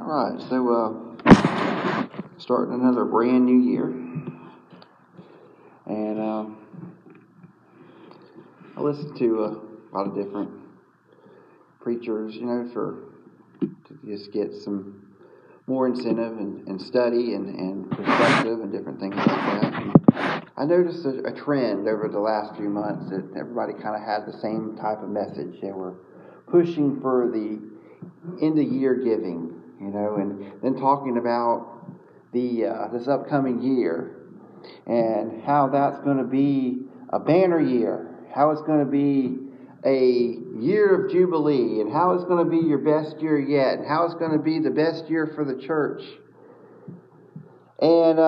Alright, so starting another brand new year, and I listen to a lot of different preachers, to just get some more incentive and study and perspective and different things like that. And I noticed a trend over the last few months that everybody kind of had the same type of message. They were pushing for the end of year giving, and then talking about the this upcoming year and how that's going to be a banner year, how it's going to be a year of jubilee, and how it's going to be your best year yet, and how it's going to be the best year for the church. And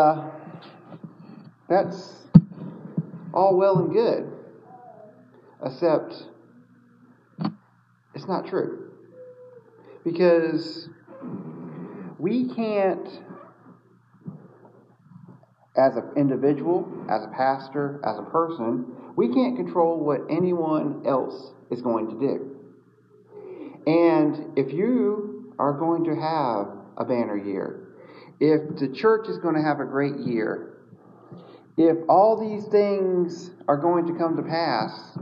that's all well and good, except it's not true. Because we can't, as an individual, as a pastor, as a person, we can't control what anyone else is going to do. And if you are going to have a banner year, if the church is going to have a great year, if all these things are going to come to pass,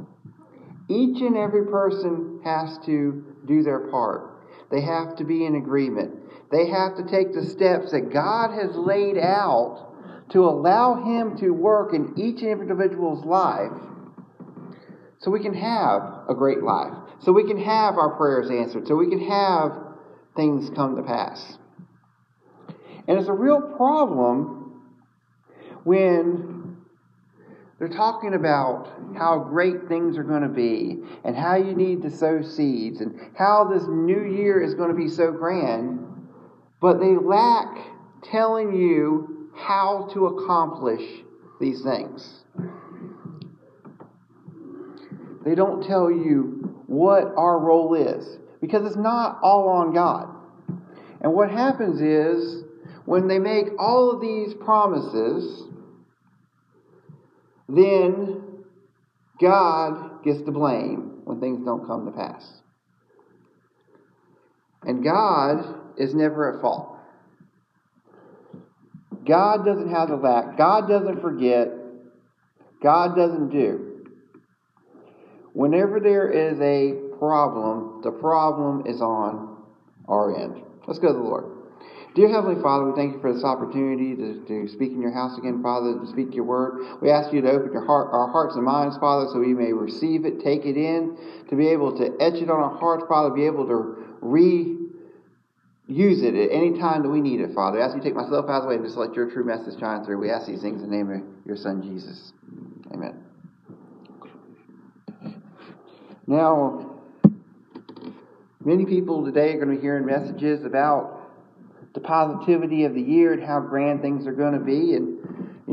each and every person has to do their part. They have to be in agreement. They have to take the steps that God has laid out to allow Him to work in each and every individual's life so we can have a great life, so we can have our prayers answered, so we can have things come to pass. And it's a real problem when they're talking about how great things are going to be and how you need to sow seeds and how this new year is going to be so grand, but they lack telling you how to accomplish these things. They don't tell you what our role is, because it's not all on God. And what happens is, when they make all of these promises, then God gets the blame when things don't come to pass. And God is never at fault. God doesn't have the lack. God doesn't forget. God doesn't do. Whenever there is a problem, the problem is on our end. Let's go to the Lord. Dear Heavenly Father, we thank you for this opportunity to speak in your house again, Father, to speak your word. We ask you to open our hearts and minds, Father, so we may receive it, take it in, to be able to etch it on our hearts, Father, be able to reuse it at any time that we need it, Father. I ask you to take myself out of the way and just let your true message shine through. We ask these things in the name of your Son, Jesus. Amen. Now, many people today are going to be hearing messages about the positivity of the year and how grand things are going to be. And,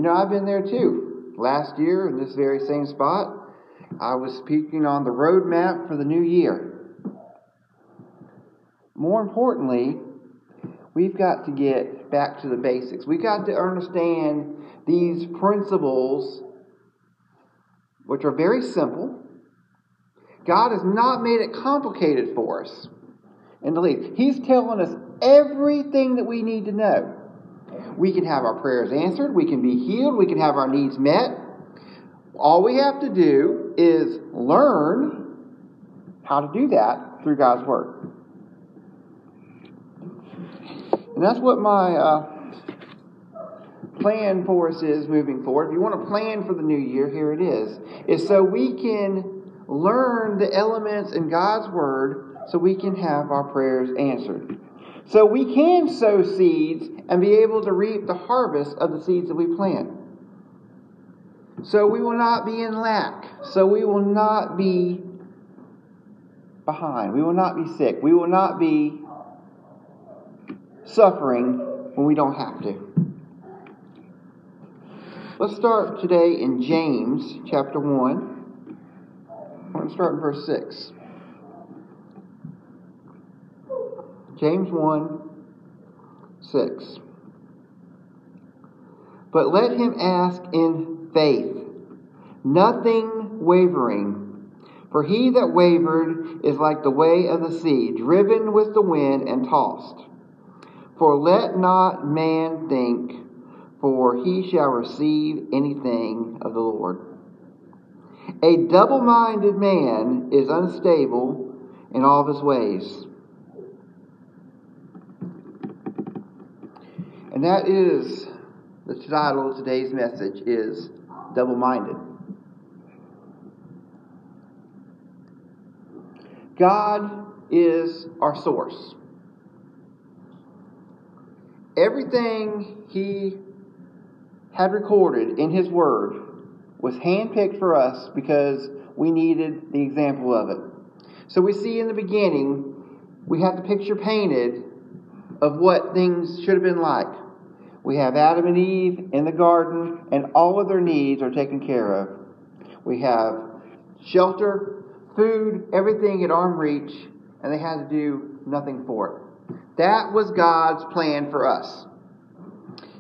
I've been there too. Last year, in this very same spot, I was speaking on the roadmap for the new year. More importantly, we've got to get back to the basics. We've got to understand these principles, which are very simple. God has not made it complicated for us. And believe, He's telling us everything that we need to know. We can have our prayers answered. We can be healed. We can have our needs met. All we have to do is learn how to do that through God's Word. And that's what my plan for us is moving forward. If you want to plan for the new year, here it is. It's so we can learn the elements in God's Word so we can have our prayers answered. So we can sow seeds and be able to reap the harvest of the seeds that we plant. So we will not be in lack. So we will not be behind. We will not be sick. We will not be suffering when we don't have to. Let's start today in James chapter 1. I'm going to start in verse 6. James 1:6. But let him ask in faith, nothing wavering. For he that wavered is like the way of the sea, driven with the wind and tossed. For let not man think, for he shall receive anything of the Lord. A double-minded man is unstable in all of his ways. And that is the title of today's message, is Double-Minded. God is our source. Everything He had recorded in His Word was handpicked for us because we needed the example of it. So we see in the beginning, we have the picture painted of what things should have been like. We have Adam and Eve in the garden, and all of their needs are taken care of. We have shelter, food, everything at arm's reach, and they had to do nothing for it. That was God's plan for us.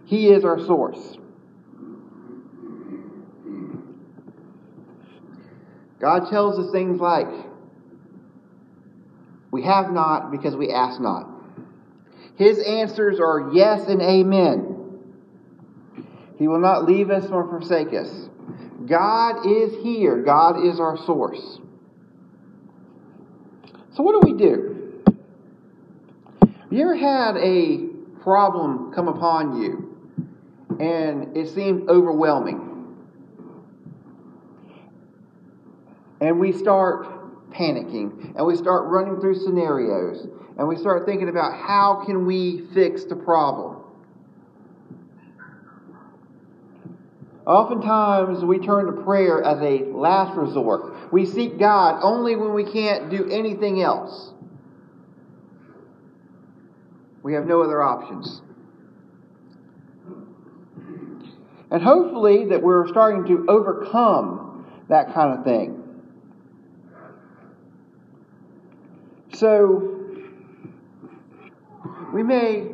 He is our source. God tells us things like, we have not because we ask not. His answers are yes and amen. He will not leave us nor forsake us. God is here. God is our source. So what do we do? Have you ever had a problem come upon you and it seemed overwhelming? And we start panicking, and we start running through scenarios, and we start thinking about how can we fix the problem. Oftentimes, we turn to prayer as a last resort. We seek God only when we can't do anything else. We have no other options. And hopefully that we're starting to overcome that kind of thing. So, we may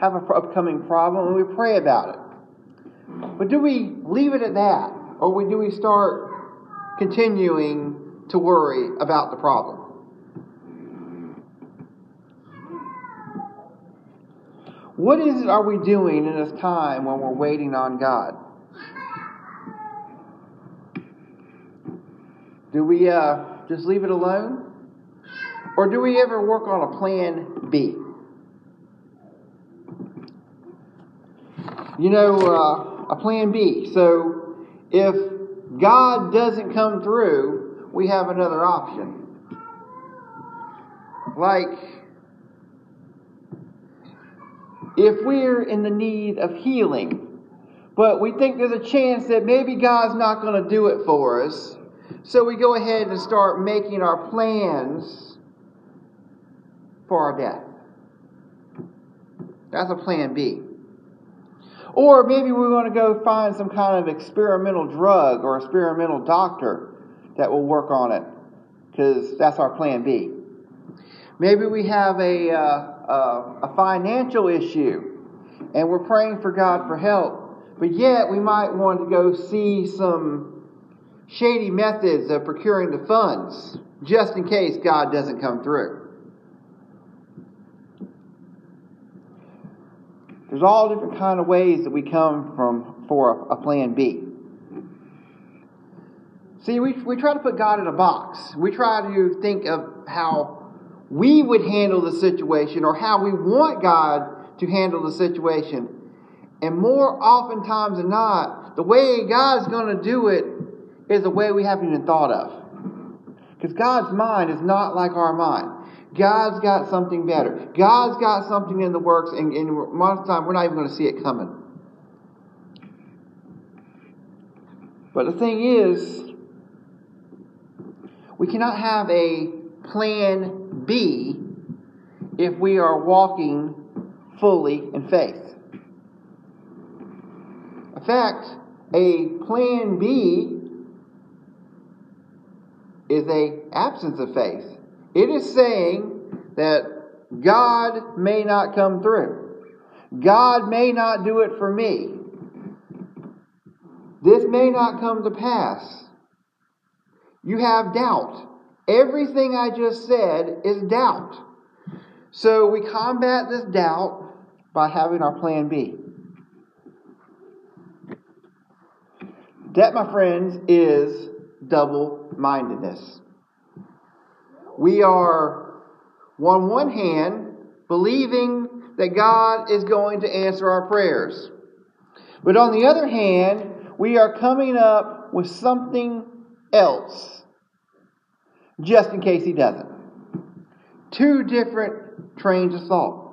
have an upcoming problem and we pray about it. But do we leave it at that? Or do we start continuing to worry about the problem? What is it are we doing in this time when we're waiting on God? Do we just leave it alone? Or do we ever work on a plan B? You know, a plan B. So, if God doesn't come through, we have another option. Like, if we're in the need of healing, but we think there's a chance that maybe God's not going to do it for us, so we go ahead and start making our plans for our death. That's a plan B. Or maybe we want to go find some kind of experimental drug or experimental doctor that will work on it, because that's our plan B. Maybe we have a financial issue and we're praying for God for help, but yet we might want to go see some shady methods of procuring the funds just in case God doesn't come through. There's all different kind of ways that we come from for a plan B. See, we try to put God in a box. We try to think of how we would handle the situation or how we want God to handle the situation. And more oftentimes than not, the way God's going to do it is a way we haven't even thought of. Because God's mind is not like our mind. God's got something better. God's got something in the works, and most of the time we're not even going to see it coming. But the thing is, we cannot have a plan B if we are walking fully in faith. In fact, a plan B is an absence of faith. It is saying that God may not come through. God may not do it for me. This may not come to pass. You have doubt. Everything I just said is doubt. So we combat this doubt by having our plan B. That, my friends, is double-mindedness. We are, on one hand, believing that God is going to answer our prayers. But on the other hand, we are coming up with something else just in case He doesn't. Two different trains of thought.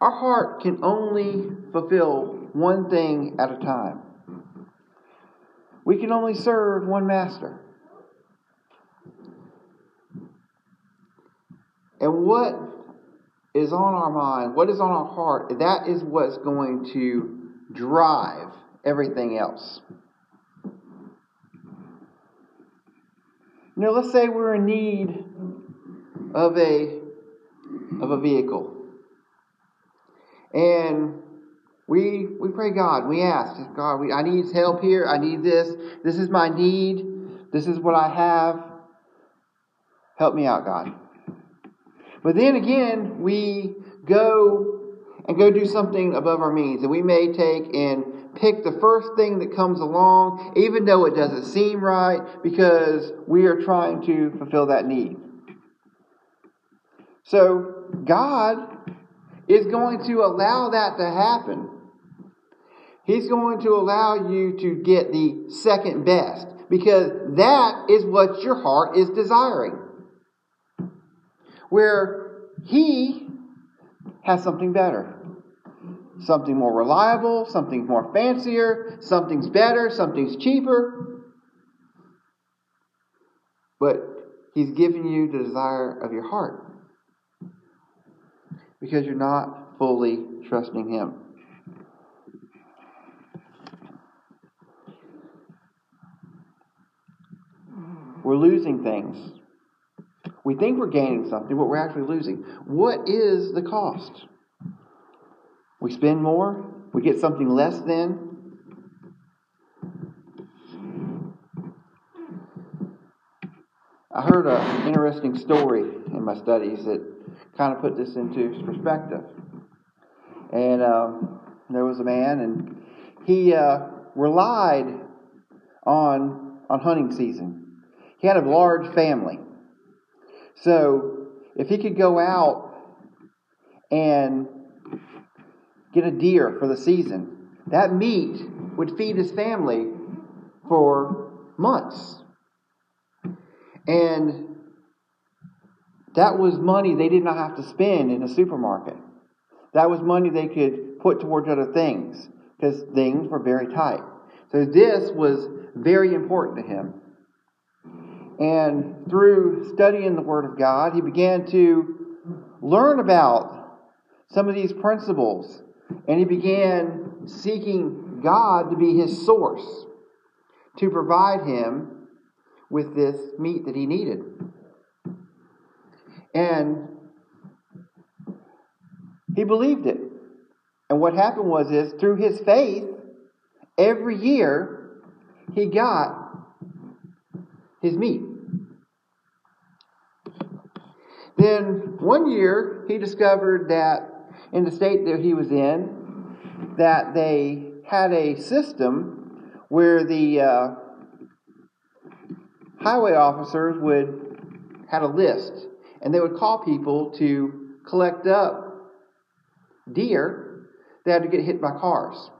Our heart can only fulfill one thing at a time. We can only serve one master. And what is on our mind, what is on our heart, that is what's going to drive everything else. Now, let's say we're in need of a vehicle. And we pray God, we ask, God, I need His help here, I need this, this is my need, this is what I have. Help me out, God. But then again, we go do something above our means. And we may take and pick the first thing that comes along, even though it doesn't seem right, because we are trying to fulfill that need. So God is going to allow that to happen. He's going to allow you to get the second best, because that is what your heart is desiring. Where He has something better, something more reliable, something more fancier, something's better, something's cheaper. But He's giving you the desire of your heart because you're not fully trusting Him. We're losing things. We think we're gaining something, but we're actually losing. What is the cost? We spend more. We get something less than. I heard an interesting story in my studies that kind of put this into perspective. And there was a man, and he relied on hunting season. He had a large family. So, if he could go out and get a deer for the season, that meat would feed his family for months. And that was money they did not have to spend in a supermarket. That was money they could put towards other things, because things were very tight. So, this was very important to him. And through studying the Word of God, he began to learn about some of these principles. And he began seeking God to be his source, to provide him with this meat that he needed. And he believed it. And what happened was is, through his faith, every year, he got his meat. Then one year he discovered that in the state that he was in, that they had a system where the highway officers had a list, and they would call people to collect up deer that had to get hit by cars.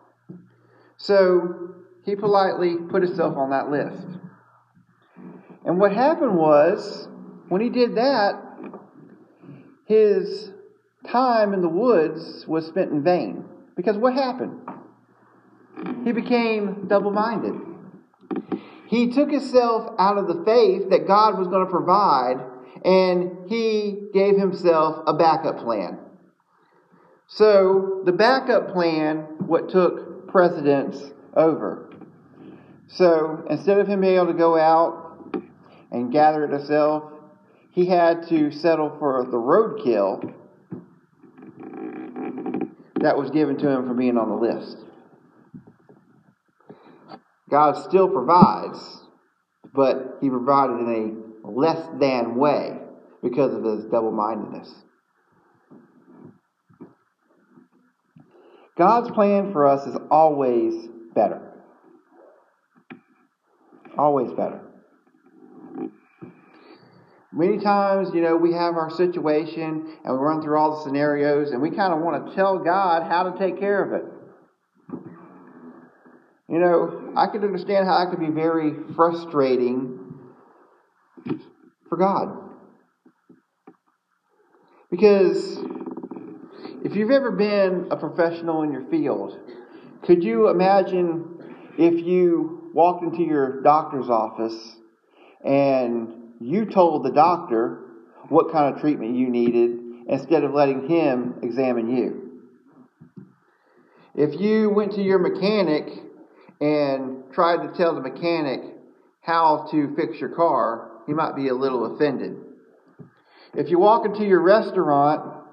So he politely put himself on that list. And what happened was, when he did that, his time in the woods was spent in vain. Because what happened? He became double-minded. He took himself out of the faith that God was going to provide, and he gave himself a backup plan. So, the backup plan, what took precedence over. So, instead of him being able to go out and gather it himself, he had to settle for the roadkill that was given to him for being on the list. God still provides, but he provided in a less than way because of his double-mindedness. God's plan for us is always better. Always better. Many times, we have our situation and we run through all the scenarios and we kind of want to tell God how to take care of it. I could understand how that could be very frustrating for God. Because if you've ever been a professional in your field, could you imagine if you walked into your doctor's office and you told the doctor what kind of treatment you needed instead of letting him examine you? If you went to your mechanic and tried to tell the mechanic how to fix your car, he might be a little offended. If you walk into your restaurant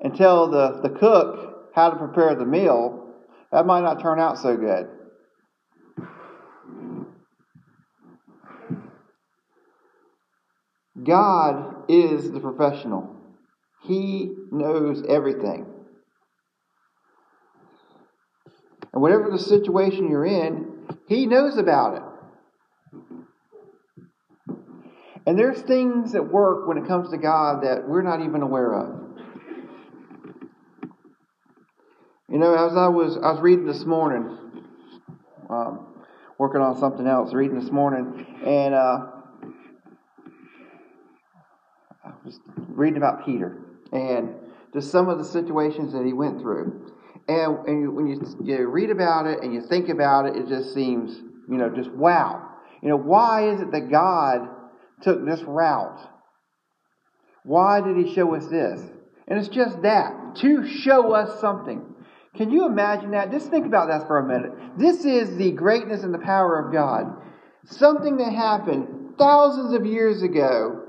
and tell the cook how to prepare the meal, that might not turn out so good. God is the professional. He knows everything. And whatever the situation you're in, He knows about it. And there's things at work when it comes to God that we're not even aware of. As I was reading this morning, working on something else, reading this morning, and I was reading about Peter and just some of the situations that he went through. And when you read about it and you think about it, it just seems, just wow. Why is it that God took this route? Why did He show us this? And it's just that, to show us something. Can you imagine that? Just think about that for a minute. This is the greatness and the power of God. Something that happened thousands of years ago.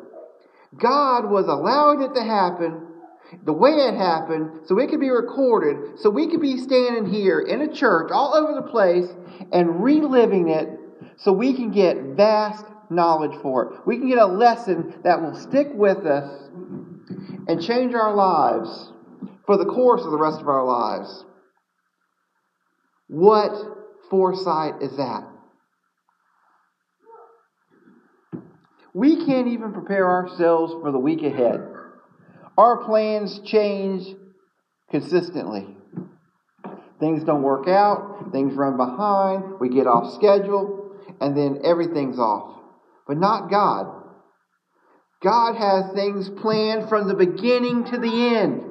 God was allowing it to happen the way it happened, so it could be recorded, so we could be standing here in a church all over the place and reliving it, so we can get vast knowledge for it. We can get a lesson that will stick with us and change our lives for the course of the rest of our lives. What foresight is that? We can't even prepare ourselves for the week ahead. Our plans change consistently. Things don't work out. Things run behind. We get off schedule. And then everything's off. But not God. God has things planned from the beginning to the end.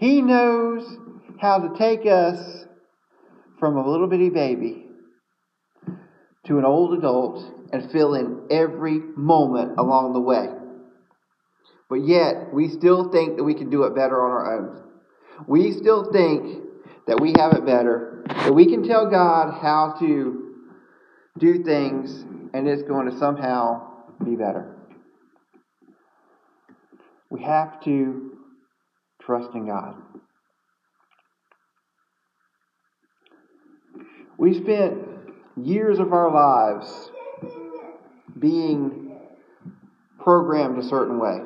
He knows how to take us from a little bitty baby to an old adult and fill in every moment along the way. But yet, we still think that we can do it better on our own. We still think that we have it better, that we can tell God how to do things, and it's going to somehow be better. We have to trust in God. We spent years of our lives being programmed a certain way.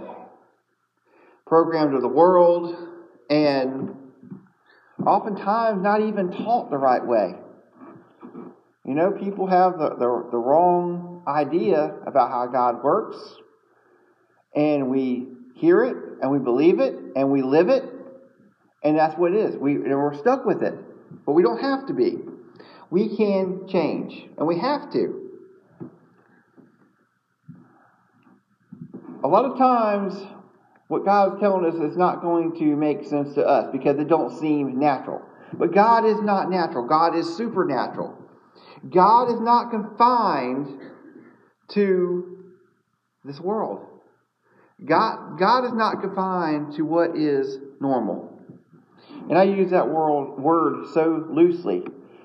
Programmed of the world, and oftentimes not even taught the right way. People have the wrong idea about how God works, and we hear it, and we believe it, and we live it, and that's what it is. We're stuck with it, but we don't have to be. We can change, and we have to. A lot of times, what God is telling us is not going to make sense to us because it don't seem natural. But God is not natural. God is supernatural. God is not confined to this world. God is not confined to what is normal. And I use that word so loosely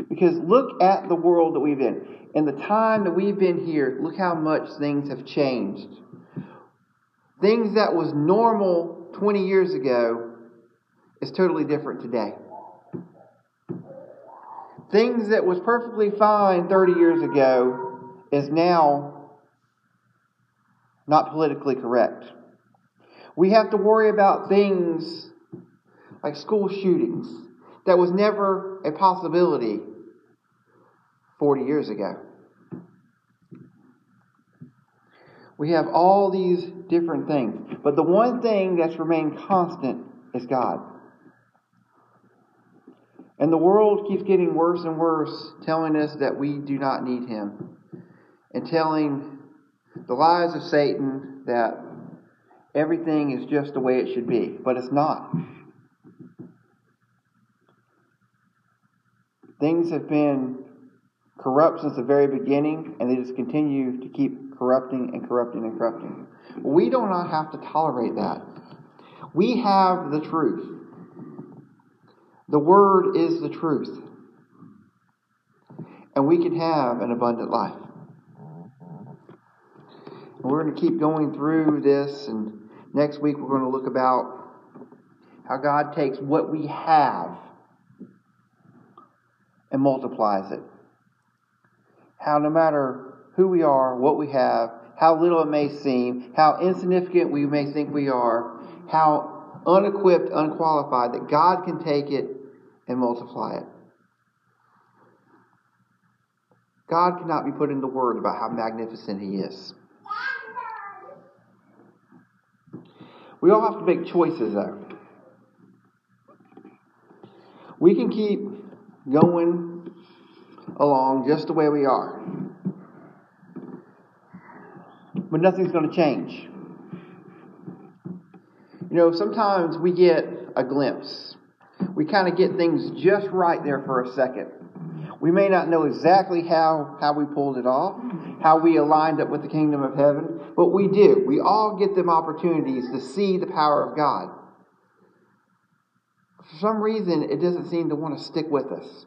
because look at the world that we've been. In the time that we've been here, look how much things have changed. Things that was normal 20 years ago is totally different today. Things that was perfectly fine 30 years ago is now not politically correct. We have to worry about things like school shootings that was never a possibility 40 years ago. We have all these different things, but the one thing that's remained constant is God. And the world keeps getting worse and worse, telling us that we do not need Him, and telling the lies of Satan that everything is just the way it should be, but it's not. Things have been corrupt since the very beginning, and they just continue to keep corrupting and corrupting and corrupting. We do not have to tolerate that. We have the truth. The Word is the truth. And we can have an abundant life. And we're going to keep going through this, and next week we're going to look about how God takes what we have and multiplies it. How no matter who we are, what we have, how little it may seem, how insignificant we may think we are, how unequipped, unqualified, that God can take it and multiply it. God cannot be put into words about how magnificent He is. We all have to make choices, though. We can keep going along just the way we are, but nothing's going to change. You know, sometimes we get a glimpse. We kind of get things just right there for a second. We may not know exactly how we pulled it off, how we aligned up with the kingdom of heaven, but we do. We all get them opportunities to see the power of God. For some reason, it doesn't seem to want to stick with us.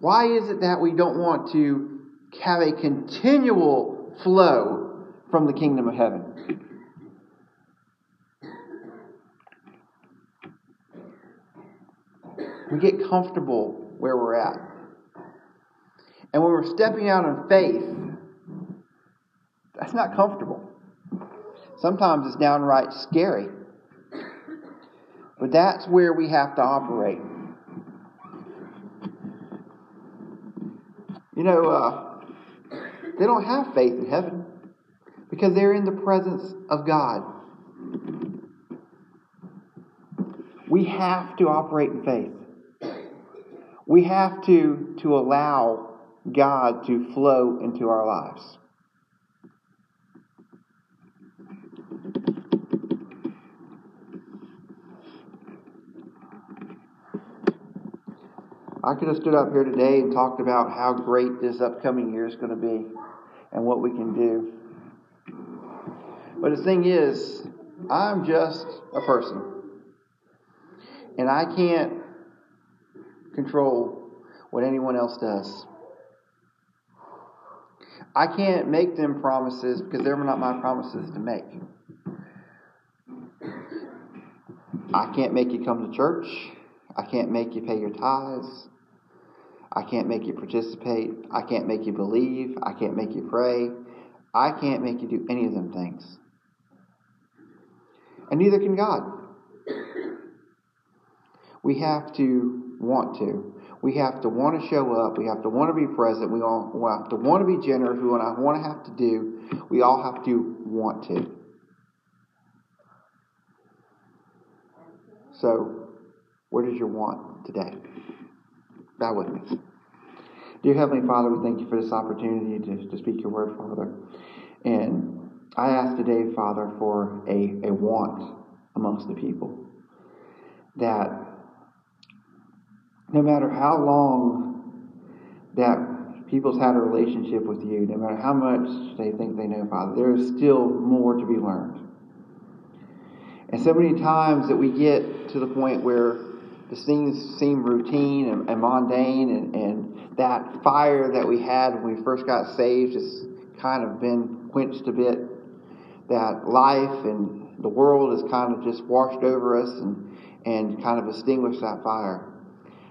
Why is it that we don't want to have a continual flow from the kingdom of heaven? We get comfortable where we're at. And when we're stepping out in faith, that's not comfortable. Sometimes it's downright scary. But that's where we have to operate. You know, they don't have faith in heaven because they're in the presence of God. We have to operate in faith. We have to allow God to flow into our lives. I could have stood up here today and talked about how great this upcoming year is going to be and what we can do. But the thing is, I'm just a person. And I can't control what anyone else does. I can't make them promises because they're not my promises to make. I can't make you come to church. I can't make you pay your tithes. I can't make you participate. I can't make you believe. I can't make you pray. I can't make you do any of them things. And neither can God. We have to want to. We have to want to show up. We have to want to be present. We all have to want to be generous. We want to have to do. We all have to want to. So, where does your want today? Bow with me. Dear Heavenly Father, we thank you for this opportunity to speak your word, Father. And I ask today, Father, for a want amongst the people. That no matter how long that people's had a relationship with you, no matter how much they think they know, Father, there is still more to be learned. And so many times that we get to the point where the things seem routine and mundane, and that fire that we had when we first got saved has kind of been quenched a bit. That life and the world has kind of just washed over us and kind of extinguished that fire.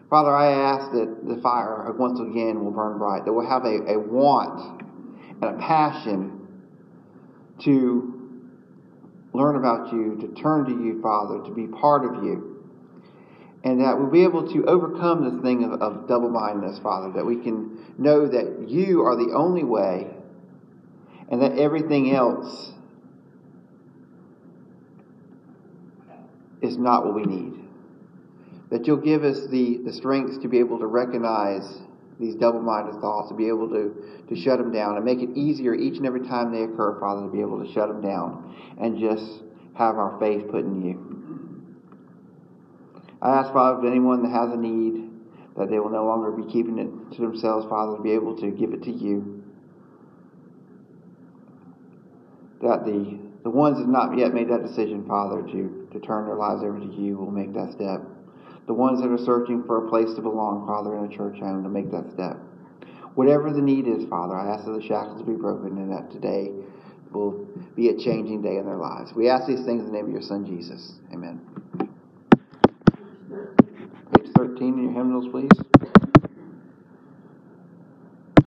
Father, I ask that the fire once again will burn bright, that we'll have a want and a passion to learn about you, to turn to you, Father, to be part of you. And that we'll be able to overcome this thing of double-mindedness, Father, that we can know that you are the only way and that everything else is not what we need. That you'll give us the strength to be able to recognize these double-minded thoughts, to be able to shut them down and make it easier each and every time they occur, Father, to be able to shut them down and just have our faith put in you. I ask, Father, if anyone that has a need, that they will no longer be keeping it to themselves, Father, to be able to give it to you. That the ones that have not yet made that decision, Father, to turn their lives over to you will make that step. The ones that are searching for a place to belong, Father, in a church home, to make that step. Whatever the need is, Father, I ask that the shackles be broken and that today will be a changing day in their lives. We ask these things in the name of your Son, Jesus. Amen. Page 13 in your hymnals, please.